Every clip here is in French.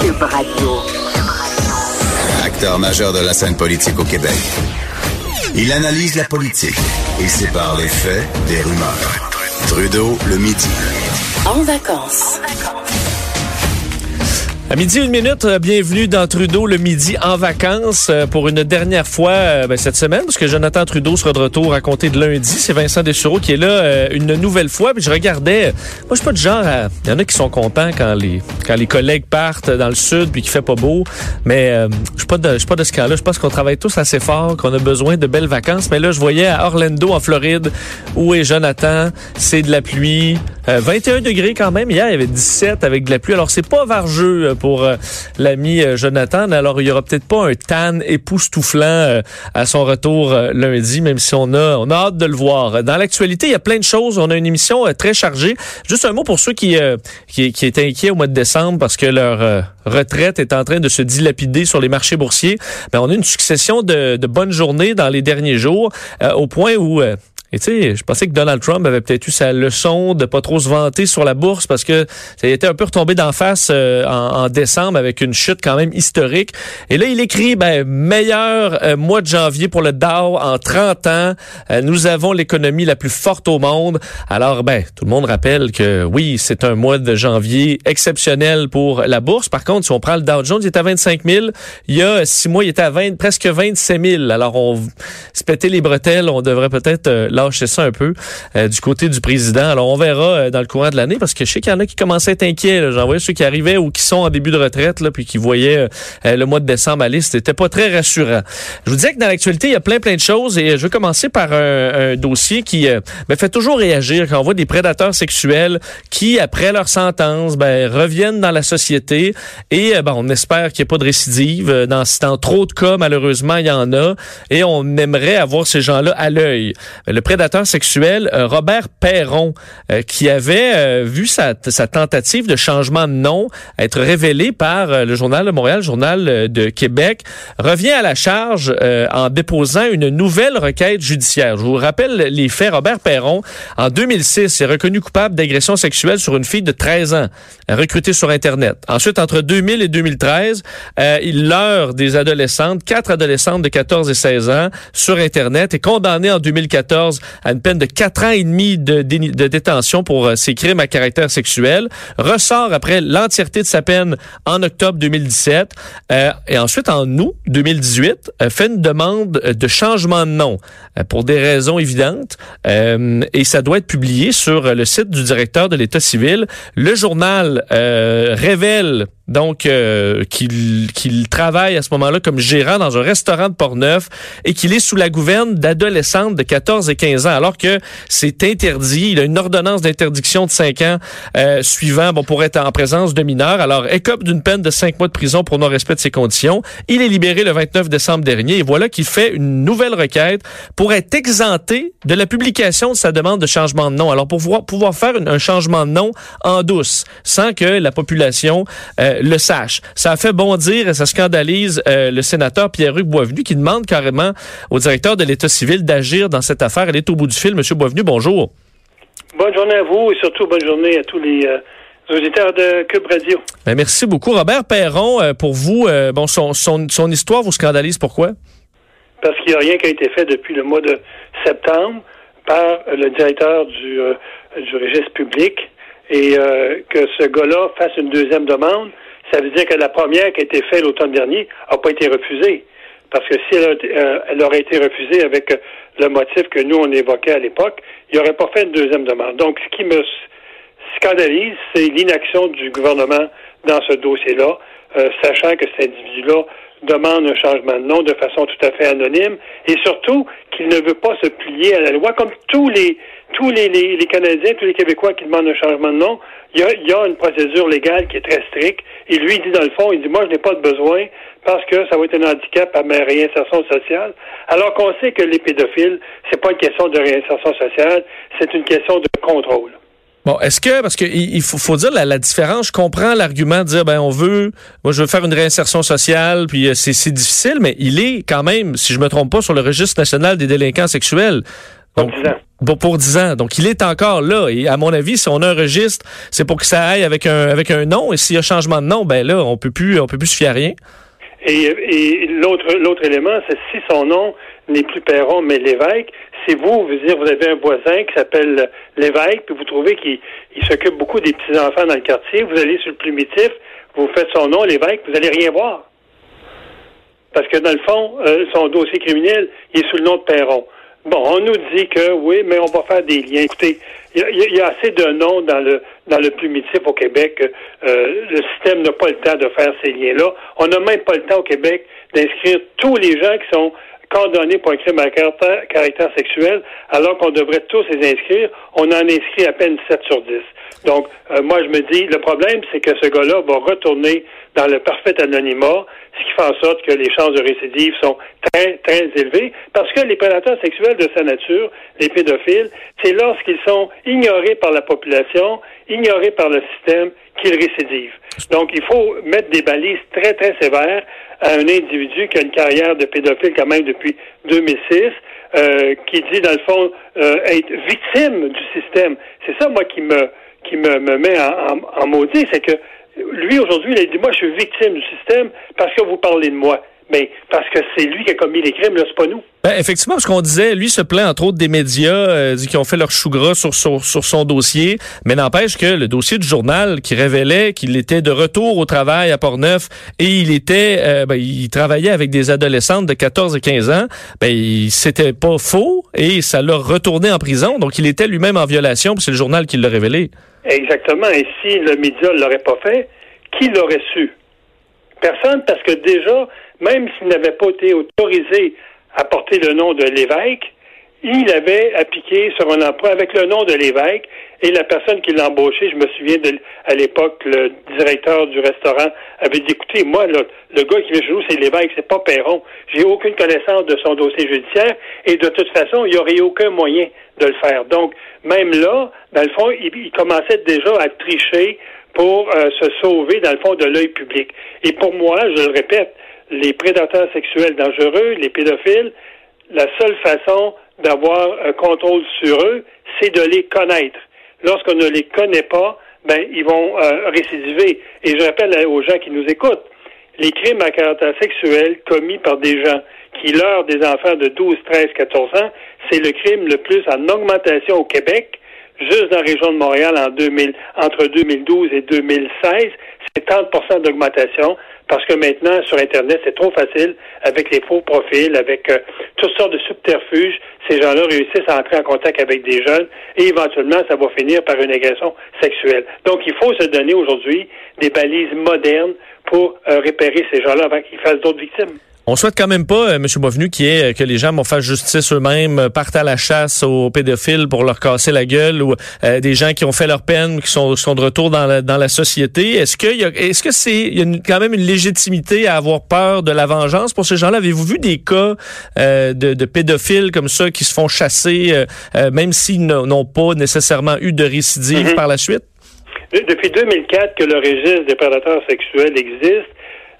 Cube Radio. Acteur majeur de la scène politique au Québec. Il analyse la politique et sépare les faits des rumeurs. Trudeau le midi. En vacances. À midi, une minute, bienvenue dans Trudeau le midi en vacances pour une dernière fois cette semaine, parce que Jonathan Trudeau sera de retour à compter de lundi. C'est Vincent Desureaux qui est là une nouvelle fois. Puis je regardais, moi je suis pas du genre, il y en a qui sont contents quand les collègues partent dans le sud puis qu'il fait pas beau, mais je suis pas de ce cas-là. Je pense qu'on travaille tous assez fort, qu'on a besoin de belles vacances. Mais là, je voyais à Orlando en Floride où est Jonathan, c'est de la pluie, 21 degrés quand même. Hier, il y avait 17 avec de la pluie. Alors c'est pas vargeux pour l'ami Jonathan. Alors, il n'y aura peut-être pas un tan époustouflant à son retour lundi, même si on a hâte de le voir. Dans l'actualité, il y a plein de choses. On a une émission très chargée. Juste un mot pour ceux qui étaient inquiets au mois de décembre parce que leur retraite est en train de se dilapider sur les marchés boursiers. Ben, on a une succession de bonnes journées dans les derniers jours au point où... Et tu sais, je pensais que Donald Trump avait peut-être eu sa leçon de pas trop se vanter sur la bourse parce que ça était un peu retombé d'en face en décembre avec une chute quand même historique. Et là, il écrit, meilleur mois de janvier pour le Dow en 30 ans. Nous avons l'économie la plus forte au monde. Alors, tout le monde rappelle que oui, c'est un mois de janvier exceptionnel pour la bourse. Par contre, si on prend le Dow Jones, il était à 25 000. Il y a 6 mois, il était à presque 27 000. Alors, on se pétait les bretelles. On devrait peut-être... lâcher ça un peu du côté du président. Alors, on verra dans le courant de l'année parce que je sais qu'il y en a qui commençaient à être inquiets. Là. J'en voyais ceux qui arrivaient ou qui sont en début de retraite là, puis qui voyaient le mois de décembre aller. C'était pas très rassurant. Je vous disais que dans l'actualité, il y a plein de choses et je vais commencer par un dossier qui fait toujours réagir quand on voit des prédateurs sexuels qui, après leur sentence, reviennent dans la société et on espère qu'il n'y ait pas de récidive. Dans trop de cas, malheureusement, il y en a et on aimerait avoir ces gens-là à l'œil. Le prédateur sexuel Robert Perron, qui avait vu sa tentative de changement de nom être révélée par le Journal de Montréal, le Journal de Québec, revient à la charge en déposant une nouvelle requête judiciaire. Je vous rappelle les faits. Robert Perron, en 2006, est reconnu coupable d'agression sexuelle sur une fille de 13 ans, recrutée sur Internet. Ensuite, entre 2000 et 2013, il leurre des adolescentes, 4 adolescentes de 14 et 16 ans sur Internet et condamné en 2014 à une peine de 4 ans et demi de détention pour ses crimes à caractère sexuel, ressort après l'entièreté de sa peine en octobre 2017 et ensuite en août 2018 fait une demande de changement de nom pour des raisons évidentes et ça doit être publié sur le site du directeur de l'État civil. Le journal révèle donc qu'il travaille à ce moment-là comme gérant dans un restaurant de Portneuf et qu'il est sous la gouverne d'adolescentes de 14 et 15 ans alors que c'est interdit. Il a une ordonnance d'interdiction de 5 ans suivant pour être en présence de mineurs. Alors écope d'une peine de 5 mois de prison pour non-respect de ses conditions. Il est libéré le 29 décembre dernier et voilà qu'il fait une nouvelle requête pour être exempté de la publication de sa demande de changement de nom. Alors pour pouvoir faire un changement de nom en douce sans que la population le sache. Ça a fait bondir et ça scandalise le sénateur Pierre-Hugues Boisvenu qui demande carrément au directeur de l'État civil d'agir dans cette affaire. Elle est au bout du fil. Monsieur Boisvenu, bonjour. Bonne journée à vous et surtout bonne journée à tous les auditeurs de Cube Radio. Ben, merci beaucoup. Robert Perron, pour vous, son histoire vous scandalise. Pourquoi? Parce qu'il n'y a rien qui a été fait depuis le mois de septembre par le directeur du registre public et que ce gars-là fasse une deuxième demande. Ça veut dire que la première qui a été faite l'automne dernier n'a pas été refusée. Parce que si elle aurait été refusée avec le motif que nous, on évoquait à l'époque, il n'aurait pas fait une deuxième demande. Donc, ce qui me scandalise, c'est l'inaction du gouvernement dans ce dossier-là, sachant que cet individu-là demande un changement de nom de façon tout à fait anonyme et surtout qu'il ne veut pas se plier à la loi comme tous les Canadiens, tous les Québécois qui demandent un changement de nom. Il y a une procédure légale qui est très stricte et lui, il dit dans le fond, moi, je n'ai pas de besoin parce que ça va être un handicap à ma réinsertion sociale. Alors qu'on sait que les pédophiles, c'est pas une question de réinsertion sociale, c'est une question de contrôle. Bon, parce que il faut dire la différence, je comprends l'argument de dire je veux faire une réinsertion sociale, puis c'est difficile, mais il est quand même, si je me trompe pas, sur le registre national des délinquants sexuels. Donc, pour 10 ans. Pour 10 ans. Donc, il est encore là. Et à mon avis, si on a un registre, c'est pour que ça aille avec un nom. Et s'il y a changement de nom, ben là, on peut plus se fier à rien. Et l'autre élément, c'est si son nom n'est plus Perron, mais Lévesque, c'est vous avez un voisin qui s'appelle Lévesque, puis vous trouvez qu'il s'occupe beaucoup des petits-enfants dans le quartier, vous allez sur le plumitif, vous faites son nom, Lévesque, vous n'allez rien voir. Parce que dans le fond, son dossier criminel, il est sous le nom de Perron. Bon, on nous dit que oui, mais on va faire des liens. Écoutez, il y a assez de noms dans le plumitif au Québec. Le système n'a pas le temps de faire ces liens-là. On n'a même pas le temps au Québec d'inscrire tous les gens qui sont condamnés pour un crime à caractère sexuel, alors qu'on devrait tous les inscrire. On en inscrit à peine 7 sur 10. Donc, moi, je me dis, le problème, c'est que ce gars-là va retourner dans le parfait anonymat, ce qui fait en sorte que les chances de récidive sont très, très élevées, parce que les prédateurs sexuels de sa nature, les pédophiles, c'est lorsqu'ils sont ignorés par la population, ignorés par le système, qu'ils récidivent. Donc, il faut mettre des balises très, très sévères à un individu qui a une carrière de pédophile quand même depuis 2006, qui dit, dans le fond, être victime du système. C'est ça, moi, qui me met en maudit, c'est que lui, aujourd'hui, il a dit, moi, je suis victime du système parce que vous parlez de moi. Mais parce que c'est lui qui a commis les crimes, là, c'est pas nous. Ben, effectivement, parce qu'on disait, lui se plaint, entre autres, des médias qui ont fait leur chou gras sur son dossier, mais n'empêche que le dossier du journal qui révélait qu'il était de retour au travail à Portneuf et il travaillait avec des adolescentes de 14 et 15 ans, c'était pas faux et ça l'a retourné en prison, donc il était lui-même en violation, puis c'est le journal qui l'a révélé. Exactement, et si le média ne l'aurait pas fait, qui l'aurait su? Personne, parce que déjà, même s'il n'avait pas été autorisé à porter le nom de Lévesque, il avait appliqué sur un emploi avec le nom de Lévesque, et la personne qui l'a embauché, je me souviens à l'époque, le directeur du restaurant avait dit, écoutez, moi, le gars qui vient chez nous, c'est Lévesque, c'est pas Perron. J'ai aucune connaissance de son dossier judiciaire, et de toute façon, il n'y aurait aucun moyen de le faire. Donc, même là, dans le fond, il commençait déjà à tricher pour se sauver, dans le fond, de l'œil public. Et pour moi, je le répète, les prédateurs sexuels dangereux, les pédophiles, la seule façon d'avoir un contrôle sur eux, c'est de les connaître. Lorsqu'on ne les connaît pas, ils vont récidiver. Et je rappelle aux gens qui nous écoutent, les crimes à caractère sexuel commis par des gens qui leurrent des enfants de 12, 13, 14 ans, c'est le crime le plus en augmentation au Québec. Juste dans la région de Montréal, entre 2012 et 2016, c'est 30% d'augmentation, parce que maintenant, sur Internet, c'est trop facile, avec les faux profils, avec toutes sortes de subterfuges, ces gens-là réussissent à entrer en contact avec des jeunes, et éventuellement, ça va finir par une agression sexuelle. Donc, il faut se donner aujourd'hui des balises modernes pour repérer ces gens-là avant qu'ils fassent d'autres victimes. On souhaite quand même pas, M. Boisvenu, que les gens fassent justice eux-mêmes, partent à la chasse aux pédophiles pour leur casser la gueule, ou des gens qui ont fait leur peine, qui sont de retour dans la société. Est-ce qu'il y a quand même une légitimité à avoir peur de la vengeance pour ces gens-là? Avez-vous vu des cas de pédophiles comme ça qui se font chasser, même s'ils n'ont pas nécessairement eu de récidive par la suite? Depuis 2004 que le registre des prédateurs sexuels existe,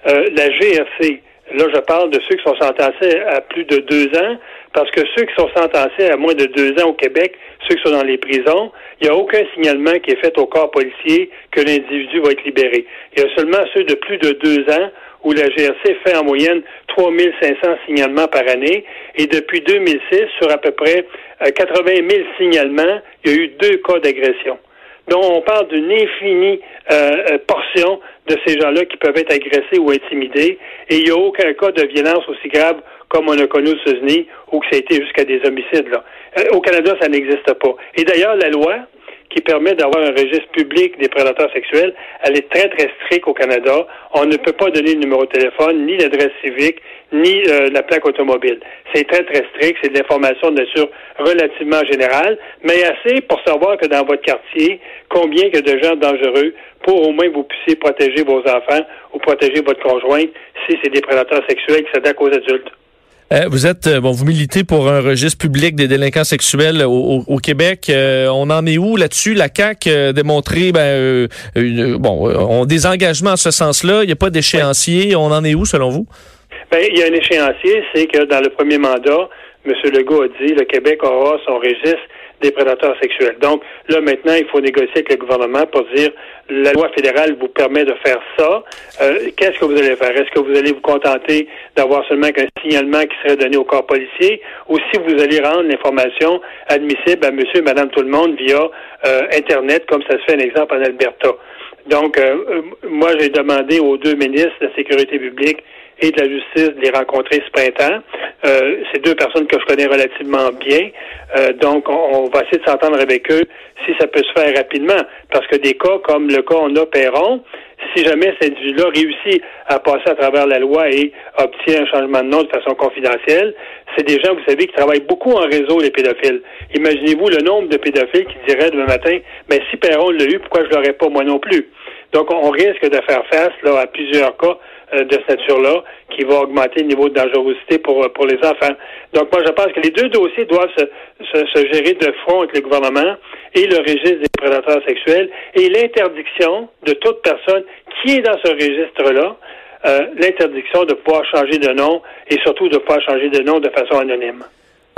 la GRC... Là, je parle de ceux qui sont sentencés à plus de 2 ans, parce que ceux qui sont sentencés à moins de 2 ans au Québec, ceux qui sont dans les prisons, il n'y a aucun signalement qui est fait au corps policier que l'individu va être libéré. Il y a seulement ceux de plus de 2 ans où la GRC fait en moyenne 3500 signalements par année, et depuis 2006, sur à peu près 80 000 signalements, il y a eu 2 cas d'agression. Donc, on parle d'une infinie portion de ces gens-là qui peuvent être agressés ou intimidés, et il n'y a aucun cas de violence aussi grave comme on a connu aux États-Unis, ou que ça a été jusqu'à des homicides. Là. Au Canada, ça n'existe pas. Et d'ailleurs, la loi qui permet d'avoir un registre public des prédateurs sexuels, elle est très, très stricte au Canada. On ne peut pas donner le numéro de téléphone, ni l'adresse civique, ni la plaque automobile. C'est très, très strict. C'est de l'information, bien sûr, relativement générale, mais assez pour savoir que dans votre quartier, combien il y a de gens dangereux pour au moins vous puissiez protéger vos enfants ou protéger votre conjointe si c'est des prédateurs sexuels qui s'attaquent aux adultes. Vous militez pour un registre public des délinquants sexuels au Québec. On en est où là-dessus? La CAQ a démontré des engagements en ce sens-là. Il n'y a pas d'échéancier. On en est où, selon vous? Il y a un échéancier. C'est que dans le premier mandat, M. Legault a dit, le Québec aura son registre des prédateurs sexuels. Donc, là, maintenant, il faut négocier avec le gouvernement pour dire la loi fédérale vous permet de faire ça. Qu'est-ce que vous allez faire? Est-ce que vous allez vous contenter d'avoir seulement qu'un signalement qui serait donné au corps policier? Ou si vous allez rendre l'information admissible à monsieur et madame tout le monde via Internet, comme ça se fait un exemple en Alberta. Donc, moi, j'ai demandé aux deux ministres de la Sécurité publique et de la justice de les rencontrer ce printemps. C'est deux personnes que je connais relativement bien. Donc, on va essayer de s'entendre avec eux si ça peut se faire rapidement. Parce que des cas comme le cas on a Perron, si jamais cet individu-là réussit à passer à travers la loi et obtient un changement de nom de façon confidentielle, c'est des gens, vous savez, qui travaillent beaucoup en réseau, les pédophiles. Imaginez-vous le nombre de pédophiles qui diraient demain matin, « Mais si Perron l'a eu, pourquoi je l'aurais pas moi non plus? » Donc, on risque de faire face là à plusieurs cas de cette nature-là qui va augmenter le niveau de dangerosité pour les enfants. Donc, moi, je pense que les deux dossiers doivent se gérer de front avec le gouvernement et le registre des prédateurs sexuels et l'interdiction de toute personne qui est dans ce registre-là, l'interdiction de pouvoir changer de nom et surtout de pouvoir changer de nom de façon anonyme.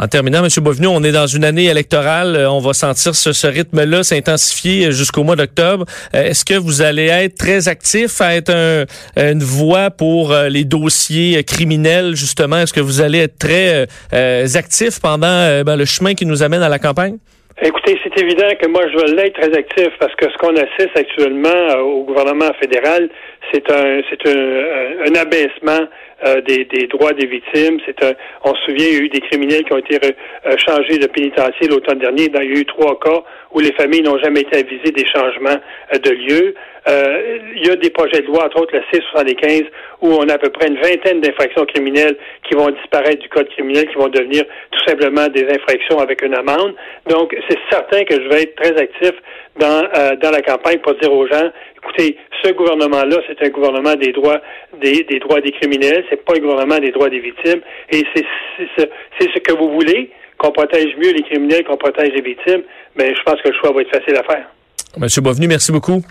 En terminant, M. Boisvenu, on est dans une année électorale. On va sentir ce rythme-là s'intensifier jusqu'au mois d'octobre. Est-ce que vous allez être très actif, à être une voix pour les dossiers criminels, justement? Est-ce que vous allez être très actif pendant le chemin qui nous amène à la campagne? Écoutez, c'est évident que moi, je veux l'être très actif parce que ce qu'on assiste actuellement au gouvernement fédéral, c'est un abaissement des droits des victimes. On se souvient, il y a eu des criminels qui ont été changés de pénitencier l'automne dernier. Il y a eu 3 cas où les familles n'ont jamais été avisées des changements de lieu. Il y a des projets de loi, entre autres le C-75, où on a à peu près une vingtaine d'infractions criminelles qui vont disparaître du code criminel, qui vont devenir tout simplement des infractions avec une amende. Donc, c'est certain que je vais être très actif dans la campagne pour dire aux gens, écoutez, ce gouvernement-là, c'est un gouvernement des droits des droits des criminels, c'est pas un gouvernement des droits des victimes, et c'est ce que vous voulez, qu'on protège mieux les criminels, qu'on protège les victimes, mais je pense que le choix va être facile à faire. Monsieur Boisvenu, merci beaucoup.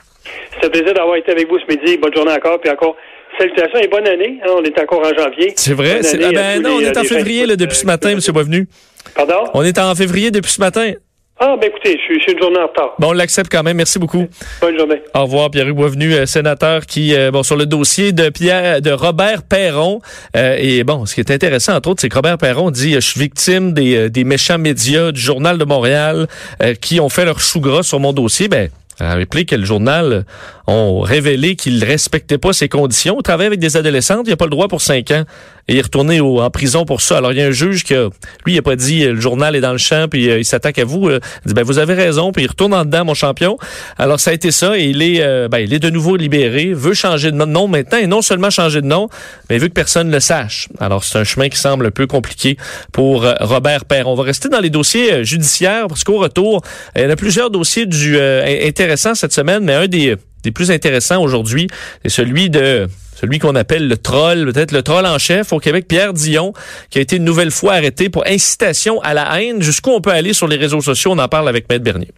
C'est un plaisir d'avoir été avec vous ce midi. Bonne journée encore, puis encore salutations et bonne année. On est encore en janvier. C'est vrai. On est en février là, depuis ce matin, M. Boisvenu. Pardon? On est en février depuis ce matin. Ah, ben écoutez, je suis une journée en retard. Bon, on l'accepte quand même. Merci beaucoup. Bonne journée. Au revoir, Pierre-Hugues Boisvenu, sénateur qui, sur le dossier de Robert Perron. Ce qui est intéressant, entre autres, c'est que Robert Perron dit « Je suis victime des méchants médias du Journal de Montréal qui ont fait leur chou gras sur mon dossier. » Ben, rappelez que le journal ont révélé qu'il respectait pas ses conditions. Il travaillait avec des adolescentes, il a pas le droit pour 5 ans. Et il est retourné en prison pour ça. Alors, il y a un juge qui il a pas dit, le journal est dans le champ, puis il s'attaque à vous. Il dit, vous avez raison, puis il retourne en dedans, mon champion. Alors, ça a été ça, et il est de nouveau libéré, veut changer de nom maintenant, et non seulement changer de nom, mais veut que personne le sache. Alors, c'est un chemin qui semble un peu compliqué pour Robert Perron. On va rester dans les dossiers judiciaires, parce qu'au retour, il y en a plusieurs dossiers intéressants cette semaine, mais un des plus intéressants aujourd'hui, c'est celui qu'on appelle le troll, peut-être le troll en chef au Québec, Pierre Dion, qui a été une nouvelle fois arrêté pour incitation à la haine. Jusqu'où on peut aller sur les réseaux sociaux? On en parle avec Maître Bernier.